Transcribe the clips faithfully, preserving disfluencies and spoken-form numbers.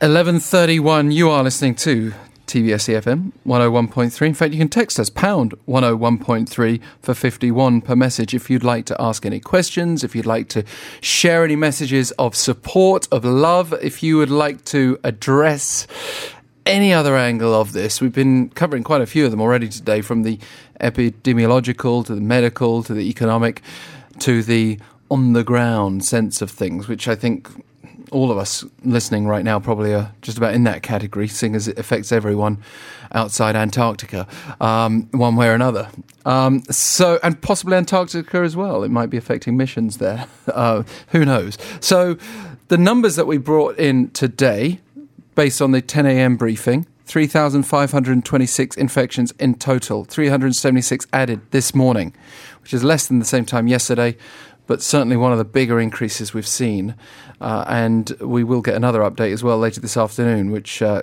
eleven thirty-one, you are listening to T V S E F M one oh one point three. In fact, you can text us, pound one oh one point three for fifty-one per message if you'd like to ask any questions, if you'd like to share any messages of support, of love, if you would like to address any other angle of this. We've been covering quite a few of them already today, from the epidemiological to the medical to the economic to the on-the-ground sense of things, which I think all of us listening right now probably are just about in that category, seeing as it affects everyone outside Antarctica, um, one way or another. Um, so, and possibly Antarctica as well. It might be affecting missions there. Uh, who knows? So the numbers that we brought in today, based on the ten a.m. briefing, three thousand five hundred twenty-six infections in total, three hundred seventy-six added this morning, which is less than the same time yesterday, but certainly one of the bigger increases we've seen. Uh, and we will get another update as well later this afternoon, which uh,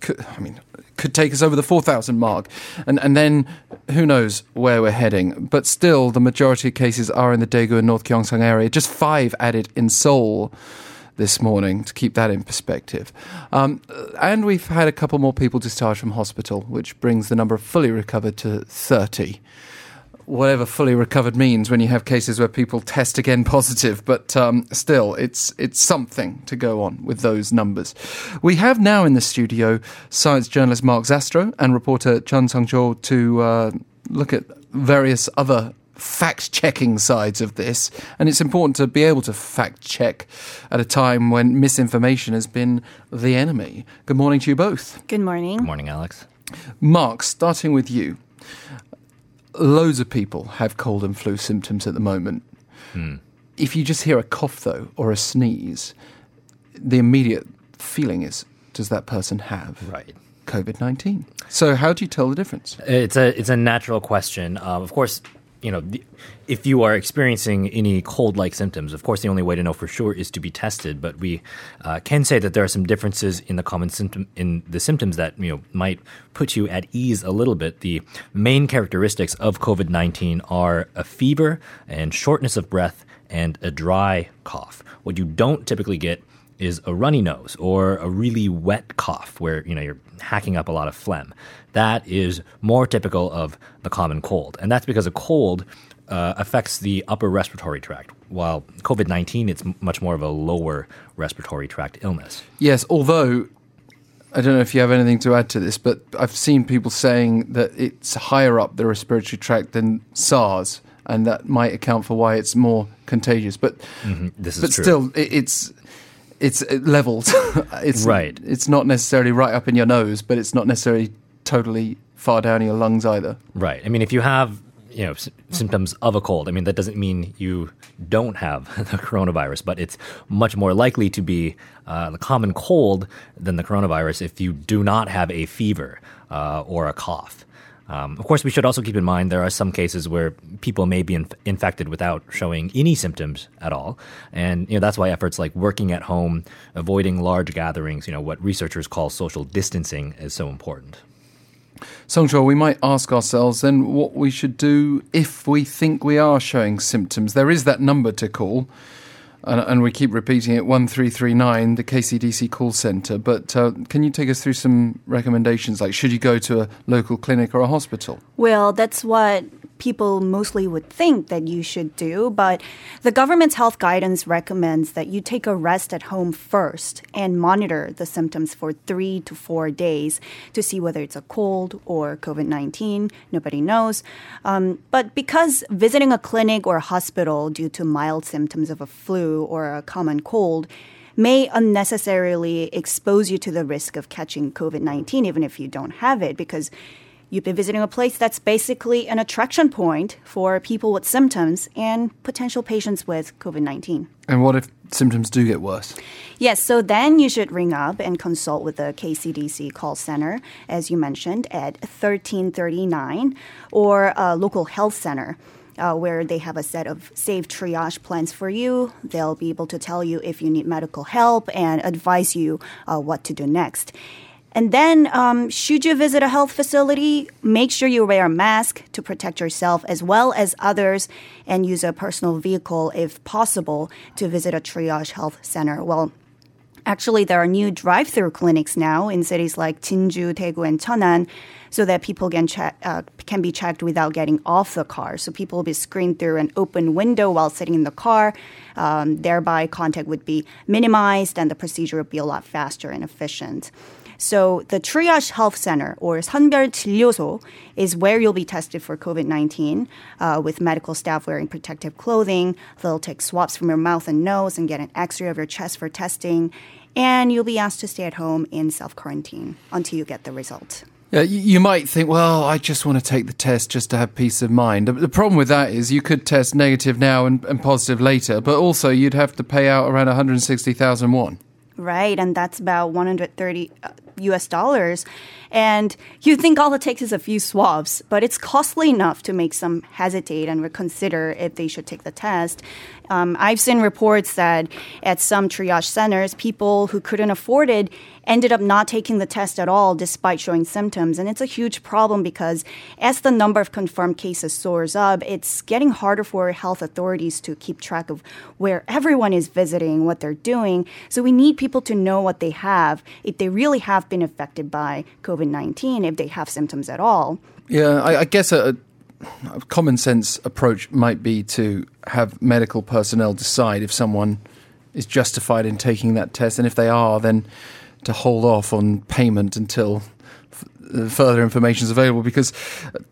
could, I mean, could take us over the four thousand mark. And, and then who knows where we're heading. But still, the majority of cases are in the Daegu and North Gyeongsang area. Just five added in Seoul this morning, to keep that in perspective. Um, and we've had a couple more people discharged from hospital, which brings the number of fully recovered to thirty. Whatever fully recovered means when you have cases where people test again positive. But um, still, it's it's something to go on with those numbers. We have now in the studio science journalist Mark Zastrow and reporter Jeon Sungcho to uh, look at various other fact-checking sides of this. And it's important to be able to fact-check at a time when misinformation has been the enemy. Good morning to you both. Good morning. Good morning, Alex. Mark, starting with you. Loads of people have cold and flu symptoms at the moment. Hmm. If you just hear a cough, though, or a sneeze, the immediate feeling is, does that person have right. COVID nineteen? So how do you tell the difference? It's a it's a natural question. Um, of course, you know, the, if you are experiencing any cold-like symptoms, of course, the only way to know for sure is to be tested. But we uh, can say that there are some differences in the common symptom in the symptoms that, you know, might put you at ease a little bit. The main characteristics of COVID nineteen are a fever and shortness of breath and a dry cough. What you don't typically get is a runny nose or a really wet cough where, you know, you're hacking up a lot of phlegm. That is more typical of the common cold. And that's because a cold uh, affects the upper respiratory tract, while COVID nineteen, it's much more of a lower respiratory tract illness. Yes, although, I don't know if you have anything to add to this, but I've seen people saying that it's higher up the respiratory tract than SARS, and that might account for why it's more contagious. But, mm-hmm. this is but true. still, it, it's... It's leveled. it's, right. It's not necessarily right up in your nose, but it's not necessarily totally far down in your lungs either. Right. I mean, if you have, you know, s- symptoms of a cold, I mean, that doesn't mean you don't have the coronavirus, but it's much more likely to be uh, the common cold than the coronavirus if you do not have a fever uh, or a cough. Um, of course, we should also keep in mind there are some cases where people may be inf- infected without showing any symptoms at all. And, you know, that's why efforts like working at home, avoiding large gatherings, you know, what researchers call social distancing is so important. Songcho, we might ask ourselves then what we should do if we think we are showing symptoms. There is that number to call. And, and we keep repeating it, one three three nine, the K C D C call centre. But uh, can you take us through some recommendations, like should you go to a local clinic or a hospital? Well, that's what people mostly would think that you should do. But the government's health guidance recommends that you take a rest at home first and monitor the symptoms for three to four days to see whether it's a cold or COVID nineteen. Nobody knows. Um, but because visiting a clinic or a hospital due to mild symptoms of a flu or a common cold may unnecessarily expose you to the risk of catching COVID nineteen, even if you don't have it, because you've been visiting a place that's basically an attraction point for people with symptoms and potential patients with COVID nineteen. And what if symptoms do get worse? Yes, so then you should ring up and consult with the K C D C call center, as you mentioned, at thirteen thirty-nine or a local health center. Uh, where they have a set of safe triage plans for you. They'll be able to tell you if you need medical help and advise you uh, what to do next. And then, um, should you visit a health facility, make sure you wear a mask to protect yourself as well as others and use a personal vehicle if possible to visit a triage health center. Well, Actually, there are new drive-through clinics now in cities like Jinju, Daegu, and Cheonan so that people can, che- uh, can be checked without getting off the car. So people will be screened through an open window while sitting in the car. Um, thereby, contact would be minimized and the procedure would be a lot faster and efficient. So the triage health center, or 선별 진료소, is where you'll be tested for covid nineteen uh, with medical staff wearing protective clothing. They'll take swabs from your mouth and nose and get an x-ray of your chest for testing. And you'll be asked to stay at home in self-quarantine until you get the result. Yeah, you might think, well, I just want to take the test just to have peace of mind. The problem with that is you could test negative now and, and positive later, but also you'd have to pay out around one hundred sixty thousand won. Right, and that's about one hundred thirty U S dollars. And you think all it takes is a few swabs, but it's costly enough to make some hesitate and reconsider if they should take the test. Um, I've seen reports that at some triage centers, people who couldn't afford it ended up not taking the test at all despite showing symptoms. And it's a huge problem because as the number of confirmed cases soars up, it's getting harder for health authorities to keep track of where everyone is visiting, what they're doing. So we need people to know what they have, if they really have been affected by covid nineteen, if they have symptoms at all. Yeah, I, I guess a, a common sense approach might be to have medical personnel decide if someone is justified in taking that test. And if they are, then to hold off on payment until f- further information is available, because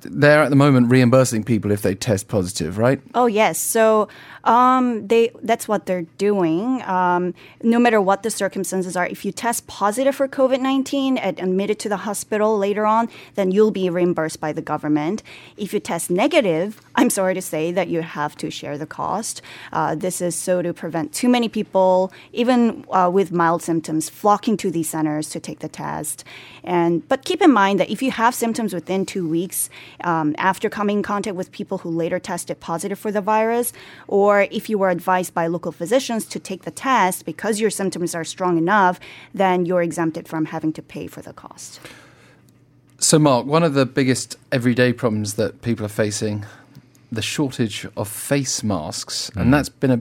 they're at the moment reimbursing people if they test positive, right? Oh, yes. So um, they that's what they're doing. Um, no matter what the circumstances are, if you test positive for covid nineteen and admitted to the hospital later on, then you'll be reimbursed by the government. If you test negative, I'm sorry to say that you have to share the cost. Uh, this is so to prevent too many people, even uh, with mild symptoms, flocking to these centers to take the test. And but keep in mind that if you have symptoms within two weeks um, after coming in contact with people who later tested positive for the virus, or if you were advised by local physicians to take the test because your symptoms are strong enough, then you're exempted from having to pay for the cost. So, Mark, one of the biggest everyday problems that people are facing, the shortage of face masks, mm. and that's been a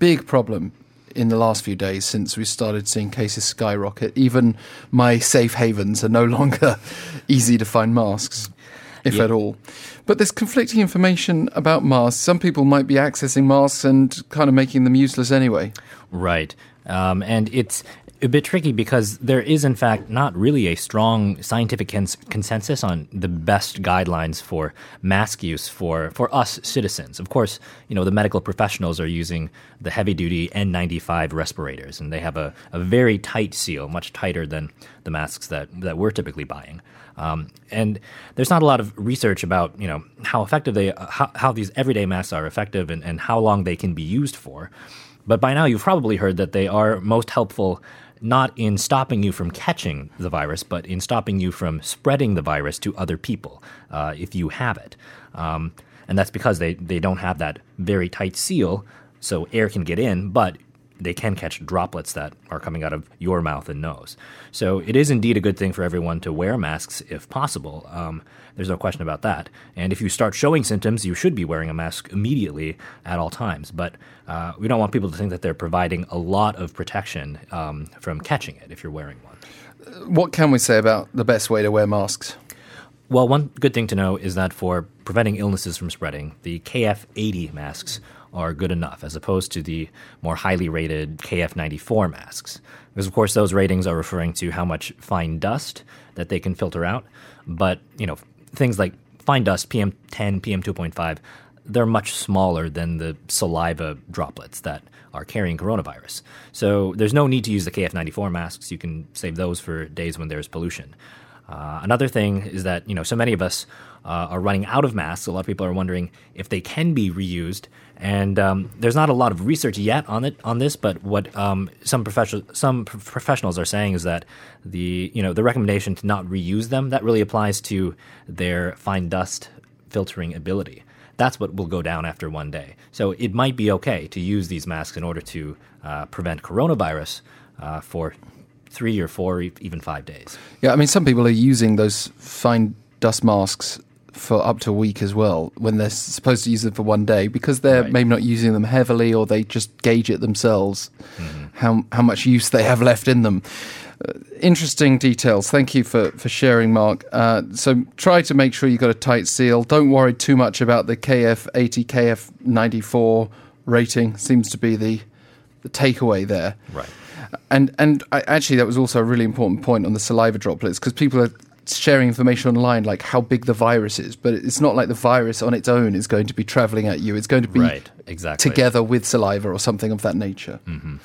big problem in the last few days since we started seeing cases skyrocket. Even my safe havens are no longer easy to find masks, if yeah. at all. But there's conflicting information about masks. Some people might be accessing masks and kind of making them useless anyway. Right. Um, and it's a bit tricky because there is, in fact, not really a strong scientific cons- consensus on the best guidelines for mask use for, for us citizens. Of course, you know, the medical professionals are using the heavy-duty N ninety-five respirators, and they have a, a very tight seal, much tighter than the masks that, that we're typically buying. Um, and there's not a lot of research about, you know, how effective they, uh, how, how these everyday masks are effective and, and how long they can be used for. But by now, you've probably heard that they are most helpful not in stopping you from catching the virus, but in stopping you from spreading the virus to other people uh, if you have it. Um, and that's because they, they don't have that very tight seal, so air can get in, but they can catch droplets that are coming out of your mouth and nose. So it is indeed a good thing for everyone to wear masks if possible. Um, there's no question about that. And if you start showing symptoms, you should be wearing a mask immediately at all times. But uh, we don't want people to think that they're providing a lot of protection um, from catching it if you're wearing one. What can we say about the best way to wear masks? Well, one good thing to know is that for preventing illnesses from spreading, the K F eighty masks are good enough, as opposed to the more highly rated K F ninety-four masks. Because, of course, those ratings are referring to how much fine dust that they can filter out. But, you know, things like fine dust, P M ten, P M two point five, they're much smaller than the saliva droplets that are carrying coronavirus. So there's no need to use the K F ninety-four masks. You can save those for days when there's pollution. Uh, another thing is that, you know, so many of us uh, are running out of masks. A lot of people are wondering if they can be reused. And um, there's not a lot of research yet on it on this, but what um, some professional some pro- professionals are saying is that the you know the recommendation to not reuse them, that really applies to their fine dust filtering ability. That's what will go down after one day. So it might be okay to use these masks in order to uh, prevent coronavirus uh, for three or four, even five days. Yeah, I mean, some people are using those fine dust masks for up to a week as well, when they're supposed to use them for one day, because they're right. maybe not using them heavily, or they just gauge it themselves, mm-hmm. how how much use they have left in them. Uh, interesting details. Thank you for, for sharing, Mark. Uh, so try to make sure you've got a tight seal. Don't worry too much about the K F eighty, K F ninety-four rating. Seems to be the, the takeaway there. Right. And, and I, actually, that was also a really important point on the saliva droplets, because people are sharing information online like how big the virus is, but it's not like the virus on its own is going to be traveling at you. It's going to be right, exactly. together with saliva or something of that nature. Mm-hmm.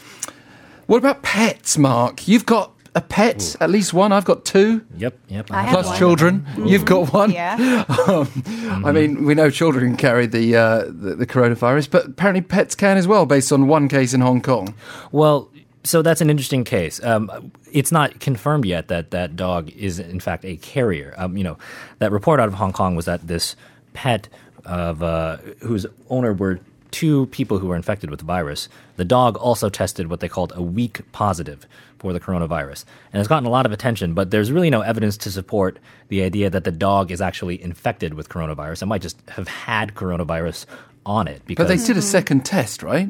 What about pets, Mark? You've got a pet, Ooh. at least one. I've got two. Yep, yep. I Plus one. children. Mm-hmm. You've got one. Yeah. um, mm-hmm. I mean, we know children can carry the, uh, the the coronavirus, but apparently pets can as well, based on one case in Hong Kong. Well, so that's an interesting case. Um, it's not confirmed yet that that dog is in fact a carrier. Um, you know, that report out of Hong Kong was that this pet of uh, whose owner were two people who were infected with the virus. The dog also tested what they called a weak positive for the coronavirus. And it's gotten a lot of attention, but there's really no evidence to support the idea that the dog is actually infected with coronavirus. It might just have had coronavirus on it. Because, but they did a second test, right?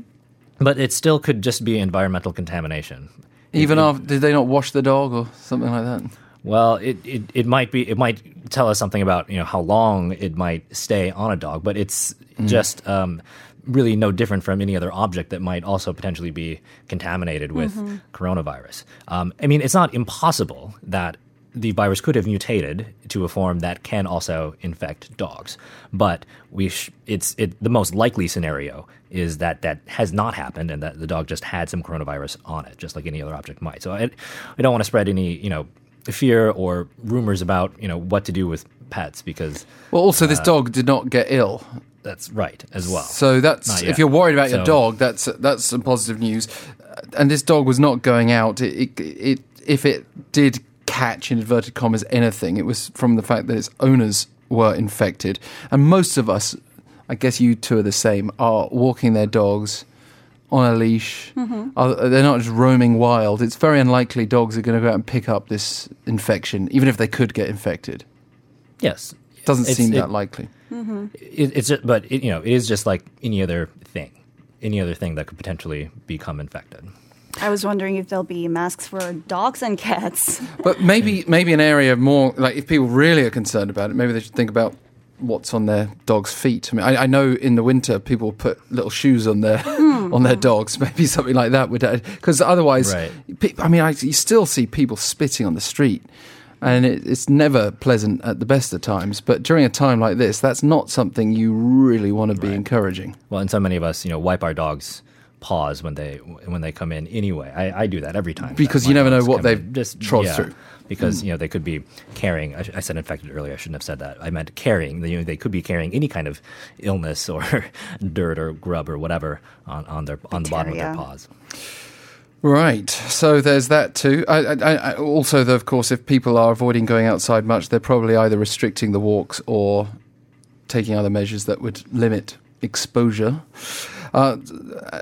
But it still could just be environmental contamination. Even it, after, did they not wash the dog or something like that? Well, it, it, it might be. It might tell us something about, you know, how long it might stay on a dog, but it's mm. just... Um, really no different from any other object that might also potentially be contaminated with mm-hmm. coronavirus. Um, I mean, it's not impossible that the virus could have mutated to a form that can also infect dogs. But we sh- it's it, the most likely scenario is that that has not happened and that the dog just had some coronavirus on it, just like any other object might. So I, I don't want to spread any, you know, fear or rumors about, you know, what to do with pets, because... Well, also, uh, this dog did not get ill. That's right, as well. So that's if you're worried about so, your dog, that's that's some positive news. And this dog was not going out. It, it, it if it did catch, in inverted commas, anything, it was from the fact that its owners were infected. And most of us, I guess you two are the same, are walking their dogs on a leash. Mm-hmm. Are, they're not just roaming wild. It's very unlikely dogs are going to go out and pick up this infection, even if they could get infected. Yes. Doesn't it's, seem it, that likely. Mm-hmm. It, it's just, but it, you know, it is just like any other thing, any other thing that could potentially become infected. I was wondering if there'll be masks for dogs and cats. But maybe, maybe an area more like if people really are concerned about it, maybe they should think about what's on their dog's feet. I mean, I, I know in the winter people put little shoes on their mm. on their dogs. Maybe something like that would, because otherwise, right. pe- I mean, I, you still see people spitting on the street. And it, it's never pleasant at the best of times. But during a time like this, that's not something you really want to be right. encouraging. Well, and so many of us, you know, wipe our dogs' paws when they when they come in anyway. I, I do that every time. Because you never know what they've just trod yeah, through. Because, mm. you know, they could be carrying, I, I said infected earlier, I shouldn't have said that. I meant carrying, you know, they could be carrying any kind of illness or dirt or grub or whatever on, on their on the bottom of their paws. Right, so there's that too. I, I, I, also, though, of course, if people are avoiding going outside much, they're probably either restricting the walks or taking other measures that would limit exposure. Uh,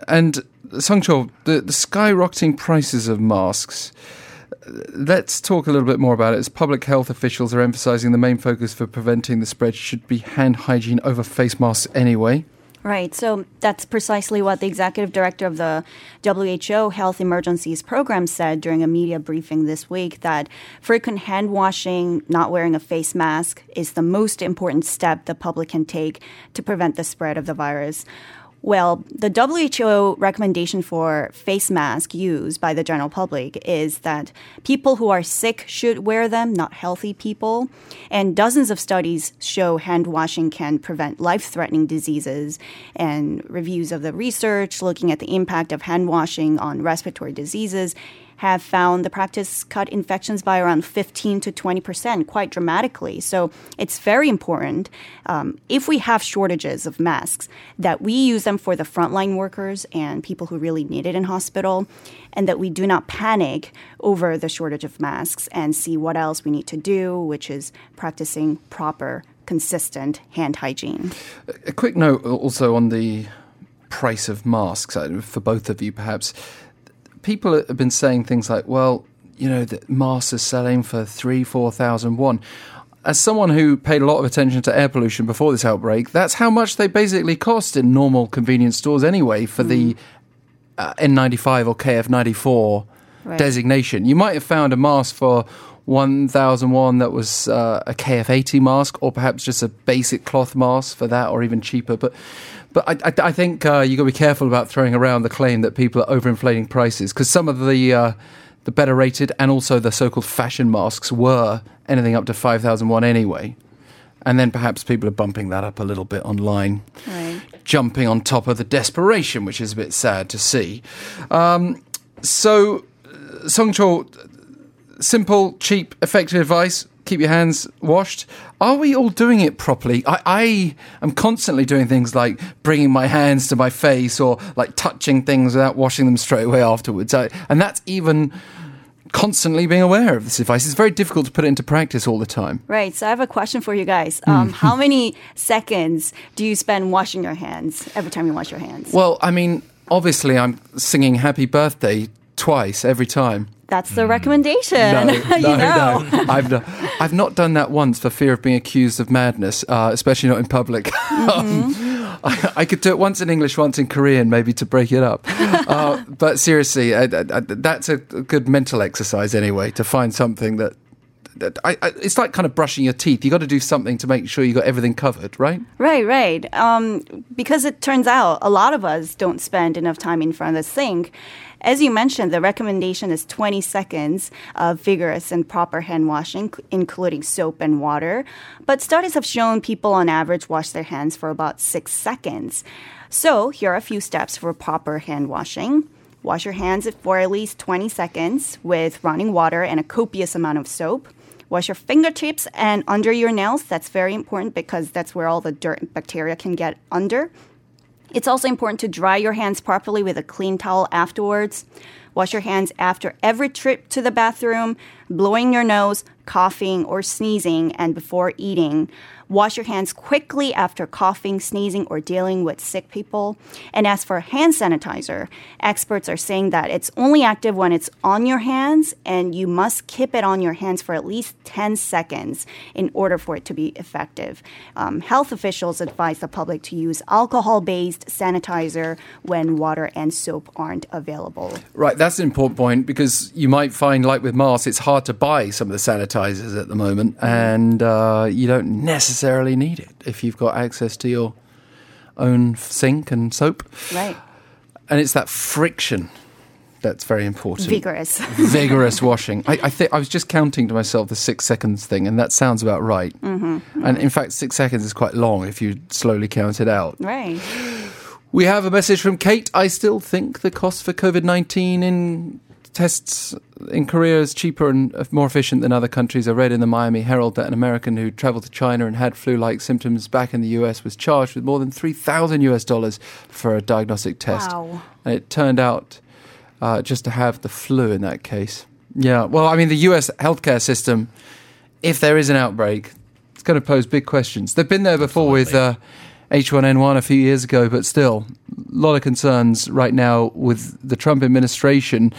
and, Sungcho, the, the skyrocketing prices of masks, let's talk a little bit more about it. As public health officials are emphasising the main focus for preventing the spread should be hand hygiene over face masks anyway. Right, so that's precisely what the executive director of the W H O Health Emergencies Program said during a media briefing this week, that frequent hand washing, not wearing a face mask, is the most important step the public can take to prevent the spread of the virus. Well, the W H O recommendation for face mask use by the general public is that people who are sick should wear them, not healthy people. And dozens of studies show hand washing can prevent life-threatening diseases. And reviews of the research looking at the impact of hand washing on respiratory diseases have found the practice cut infections by around fifteen to twenty percent, quite dramatically. So it's very important, um, if we have shortages of masks, that we use them for the frontline workers and people who really need it in hospital, and that we do not panic over the shortage of masks and see what else we need to do, which is practicing proper, consistent hand hygiene. A quick note also on the price of masks, for both of you perhaps. People have been saying things like, well, you know, the masks are selling for three, four thousand won. as someone who paid a lot of attention to air pollution before this outbreak, that's how much they basically cost in normal convenience stores anyway for mm. the uh, N ninety-five or K F ninety-four right. designation. You might have found a mask for one thousand won that was uh, a K F eighty mask, or perhaps just a basic cloth mask for that, or even cheaper. But but I, I, I think uh, you've got to be careful about throwing around the claim that people are overinflating prices, because some of the... Uh, the better rated and also the so-called fashion masks were anything up to five thousand won anyway. And then perhaps people are bumping that up a little bit online, right. jumping on top of the desperation, which is a bit sad to see. Um, so, Sungcho, simple, cheap, effective advice, keep your hands washed. Are we all doing it properly? I, I am constantly doing things like bringing my hands to my face or like touching things without washing them straight away afterwards. I, and that's even constantly being aware of this advice. It's very difficult to put it into practice all the time. Right. So I have a question for you guys. Um, mm. How many seconds do you spend washing your hands every time you wash your hands? Well, I mean, obviously I'm singing happy birthday twice every time. That's the recommendation. No, no, you know. no. I've, not, I've not done that once for fear of being accused of madness, uh, especially not in public. Mm-hmm. um, I, I could do it once in English, once in Korean, maybe to break it up. Uh, but seriously, I, I, I, that's a good mental exercise anyway, to find something that, that I, I, it's like kind of brushing your teeth. You got to do something to make sure you got everything covered, right? Right, right. Um, because it turns out a lot of us don't spend enough time in front of the sink. As you mentioned, the recommendation is twenty seconds of vigorous and proper hand washing, including soap and water. But studies have shown people on average wash their hands for about six seconds. So here are a few steps for proper hand washing. Wash your hands for at least twenty seconds with running water and a copious amount of soap. Wash your fingertips and under your nails. That's very important because that's where all the dirt and bacteria can get under. It's also important to dry your hands properly with a clean towel afterwards. Wash your hands after every trip to the bathroom, blowing your nose, coughing or sneezing, and before eating. Wash your hands quickly after coughing, sneezing, or dealing with sick people. And as for hand sanitizer, experts are saying that it's only active when it's on your hands, and you must keep it on your hands for at least ten seconds in order for it to be effective. Um, health officials advise the public to use alcohol-based sanitizer when water and soap aren't available. Right, that's an important point, because you might find, like with masks, it's hard to buy some of the sanitizers at the moment, and uh, you don't necessarily necessarily need it if you've got access to your own sink and soap. Right. And it's that friction that's very important. Vigorous. Vigorous washing. I, I think I was just counting to myself the six seconds thing, and that sounds about right. Mm-hmm, mm-hmm. And in fact, six seconds is quite long if you slowly count it out. Right. We have a message from Kate. I still think the cost for COVID nineteen in tests in Korea is cheaper and more efficient than other countries. I read in the Miami Herald that an American who traveled to China and had flu-like symptoms back in the U S was charged with more than three thousand US dollars for a diagnostic test. Wow. And it turned out uh, just to have the flu in that case. Yeah, well, I mean, the U S healthcare system, if there is an outbreak, it's going to pose big questions. They've been there before. Absolutely. With... Uh, H one N one a few years ago, but still, a lot of concerns right now with the Trump administration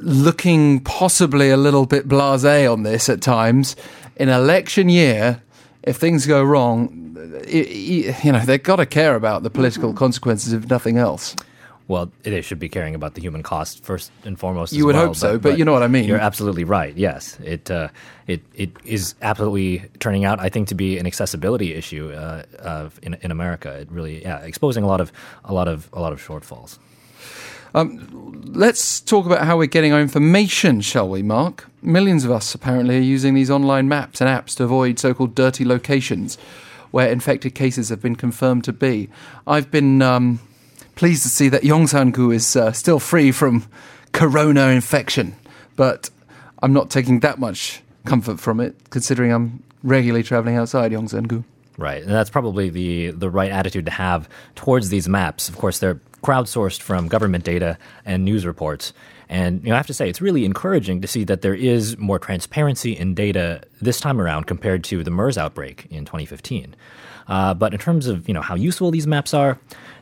looking possibly a little bit blasé on this at times. In election year, if things go wrong, it, you know, they've got to care about the political consequences, if nothing else. Well, they should be caring about the human cost first and foremost. You as would well, hope so, but, but, but you know what I mean. You're absolutely right, yes. It uh, it it is absolutely turning out, I think, to be an accessibility issue uh, uh, in in America. It really, yeah, exposing a lot of a lot of a lot of shortfalls. Um, let's talk about how we're getting our information, shall we, Mark? Millions of us apparently are using these online maps and apps to avoid so-called dirty locations where infected cases have been confirmed to be. I've been. Um, Pleased to see that Yongsan-gu is uh, still free from corona infection, but I'm not taking that much comfort from it, considering I'm regularly traveling outside Yongsan-gu. Right, and that's probably the the right attitude to have towards these maps. Of course, they're crowdsourced from government data and news reports. And you know, I have to say, it's really encouraging to see that there is more transparency in data this time around compared to the MERS outbreak in twenty fifteen. Uh, but in terms of you know how useful these maps are,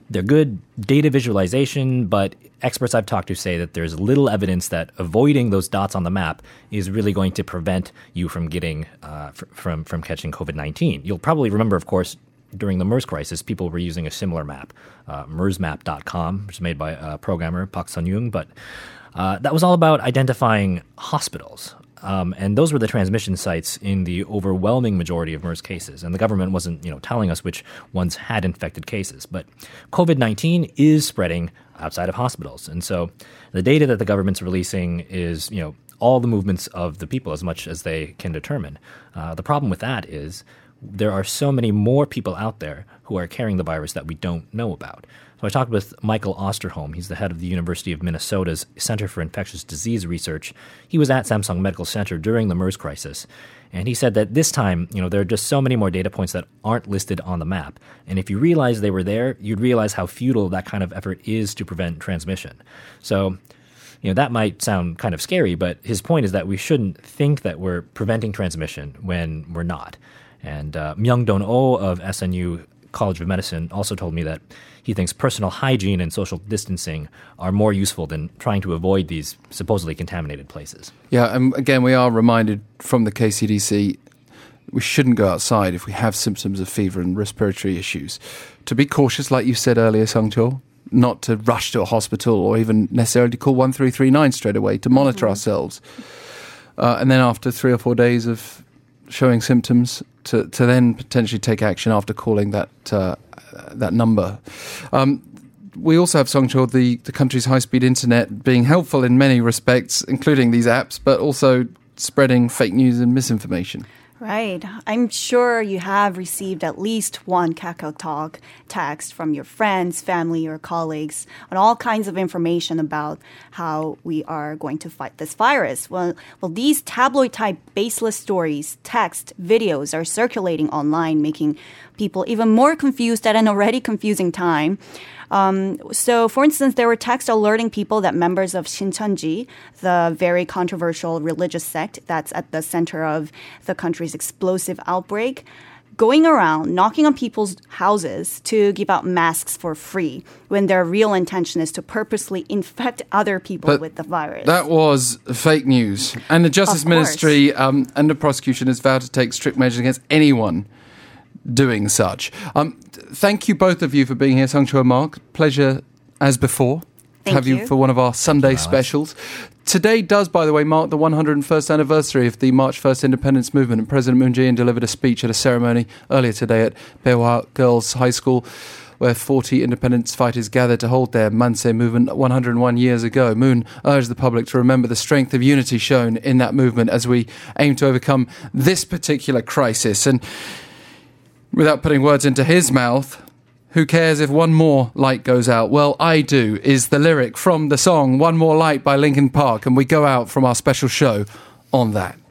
They're good data visualization, but experts I've talked to say that there's little evidence that avoiding those dots on the map is really going to prevent you from getting uh, fr- from from catching COVID nineteen. You'll probably remember, of course, during the MERS crisis, people were using a similar map, uh, MERS map dot com, which is made by a programmer, Park Sun-yung, but uh, that was all about identifying hospitals. Um, and those were the transmission sites in the overwhelming majority of MERS cases. And the government wasn't, you know, telling us which ones had infected cases. But COVID nineteen is spreading outside of hospitals. And so the data that the government's releasing is, you know, all the movements of the people as much as they can determine. Uh, the problem with that is there are so many more people out there who are carrying the virus that we don't know about. So I talked with Michael Osterholm. He's the head of the University of Minnesota's Center for Infectious Disease Research. He was at Samsung Medical Center during the MERS crisis. And he said that this time, you know, there are just so many more data points that aren't listed on the map. And if you realize they were there, you'd realize how futile that kind of effort is to prevent transmission. So, you know, that might sound kind of scary, but his point is that we shouldn't think that we're preventing transmission when we're not. And uh, Myung Don Oh of S N U College of Medicine also told me that he thinks personal hygiene and social distancing are more useful than trying to avoid these supposedly contaminated places. Yeah, and again, we are reminded from the K C D C, we shouldn't go outside if we have symptoms of fever and respiratory issues. To be cautious, like you said earlier, Sungcho, not to rush to a hospital or even necessarily call one three three nine straight away to monitor mm-hmm. ourselves. Uh, and then after three or four days of showing symptoms, To, to then potentially take action after calling that uh, that number. Um, we also have, Songcho, the, the country's high-speed internet being helpful in many respects, including these apps, but also spreading fake news and misinformation. Right. I'm sure you have received at least one KakaoTalk text from your friends, family, or colleagues on all kinds of information about how we are going to fight this virus. Well, well, these tabloid-type baseless stories, text, videos are circulating online, making people even more confused at an already confusing time. Um, so, for instance, there were texts alerting people that members of Shincheonji, the very controversial religious sect that's at the center of the country's explosive outbreak, going around knocking on people's houses to give out masks for free when their real intention is to purposely infect other people but with the virus. That was fake news. And the Justice Ministry um, and the prosecution has vowed to take strict measures against anyone doing such. Um, thank you both of you for being here, Sungcho and Mark. Pleasure as before to have you. you for one of our Sunday you, specials. Today does, by the way, mark the one hundred first anniversary of the March first independence movement, and President Moon Jae-in delivered a speech at a ceremony earlier today at Bewa Girls High School, where forty independence fighters gathered to hold their Mansei movement one hundred one years ago. Moon urged the public to remember the strength of unity shown in that movement as we aim to overcome this particular crisis. And without putting words into his mouth, who cares if one more light goes out? Well, I do, is the lyric from the song One More Light by Linkin Park, and we go out from our special show on that.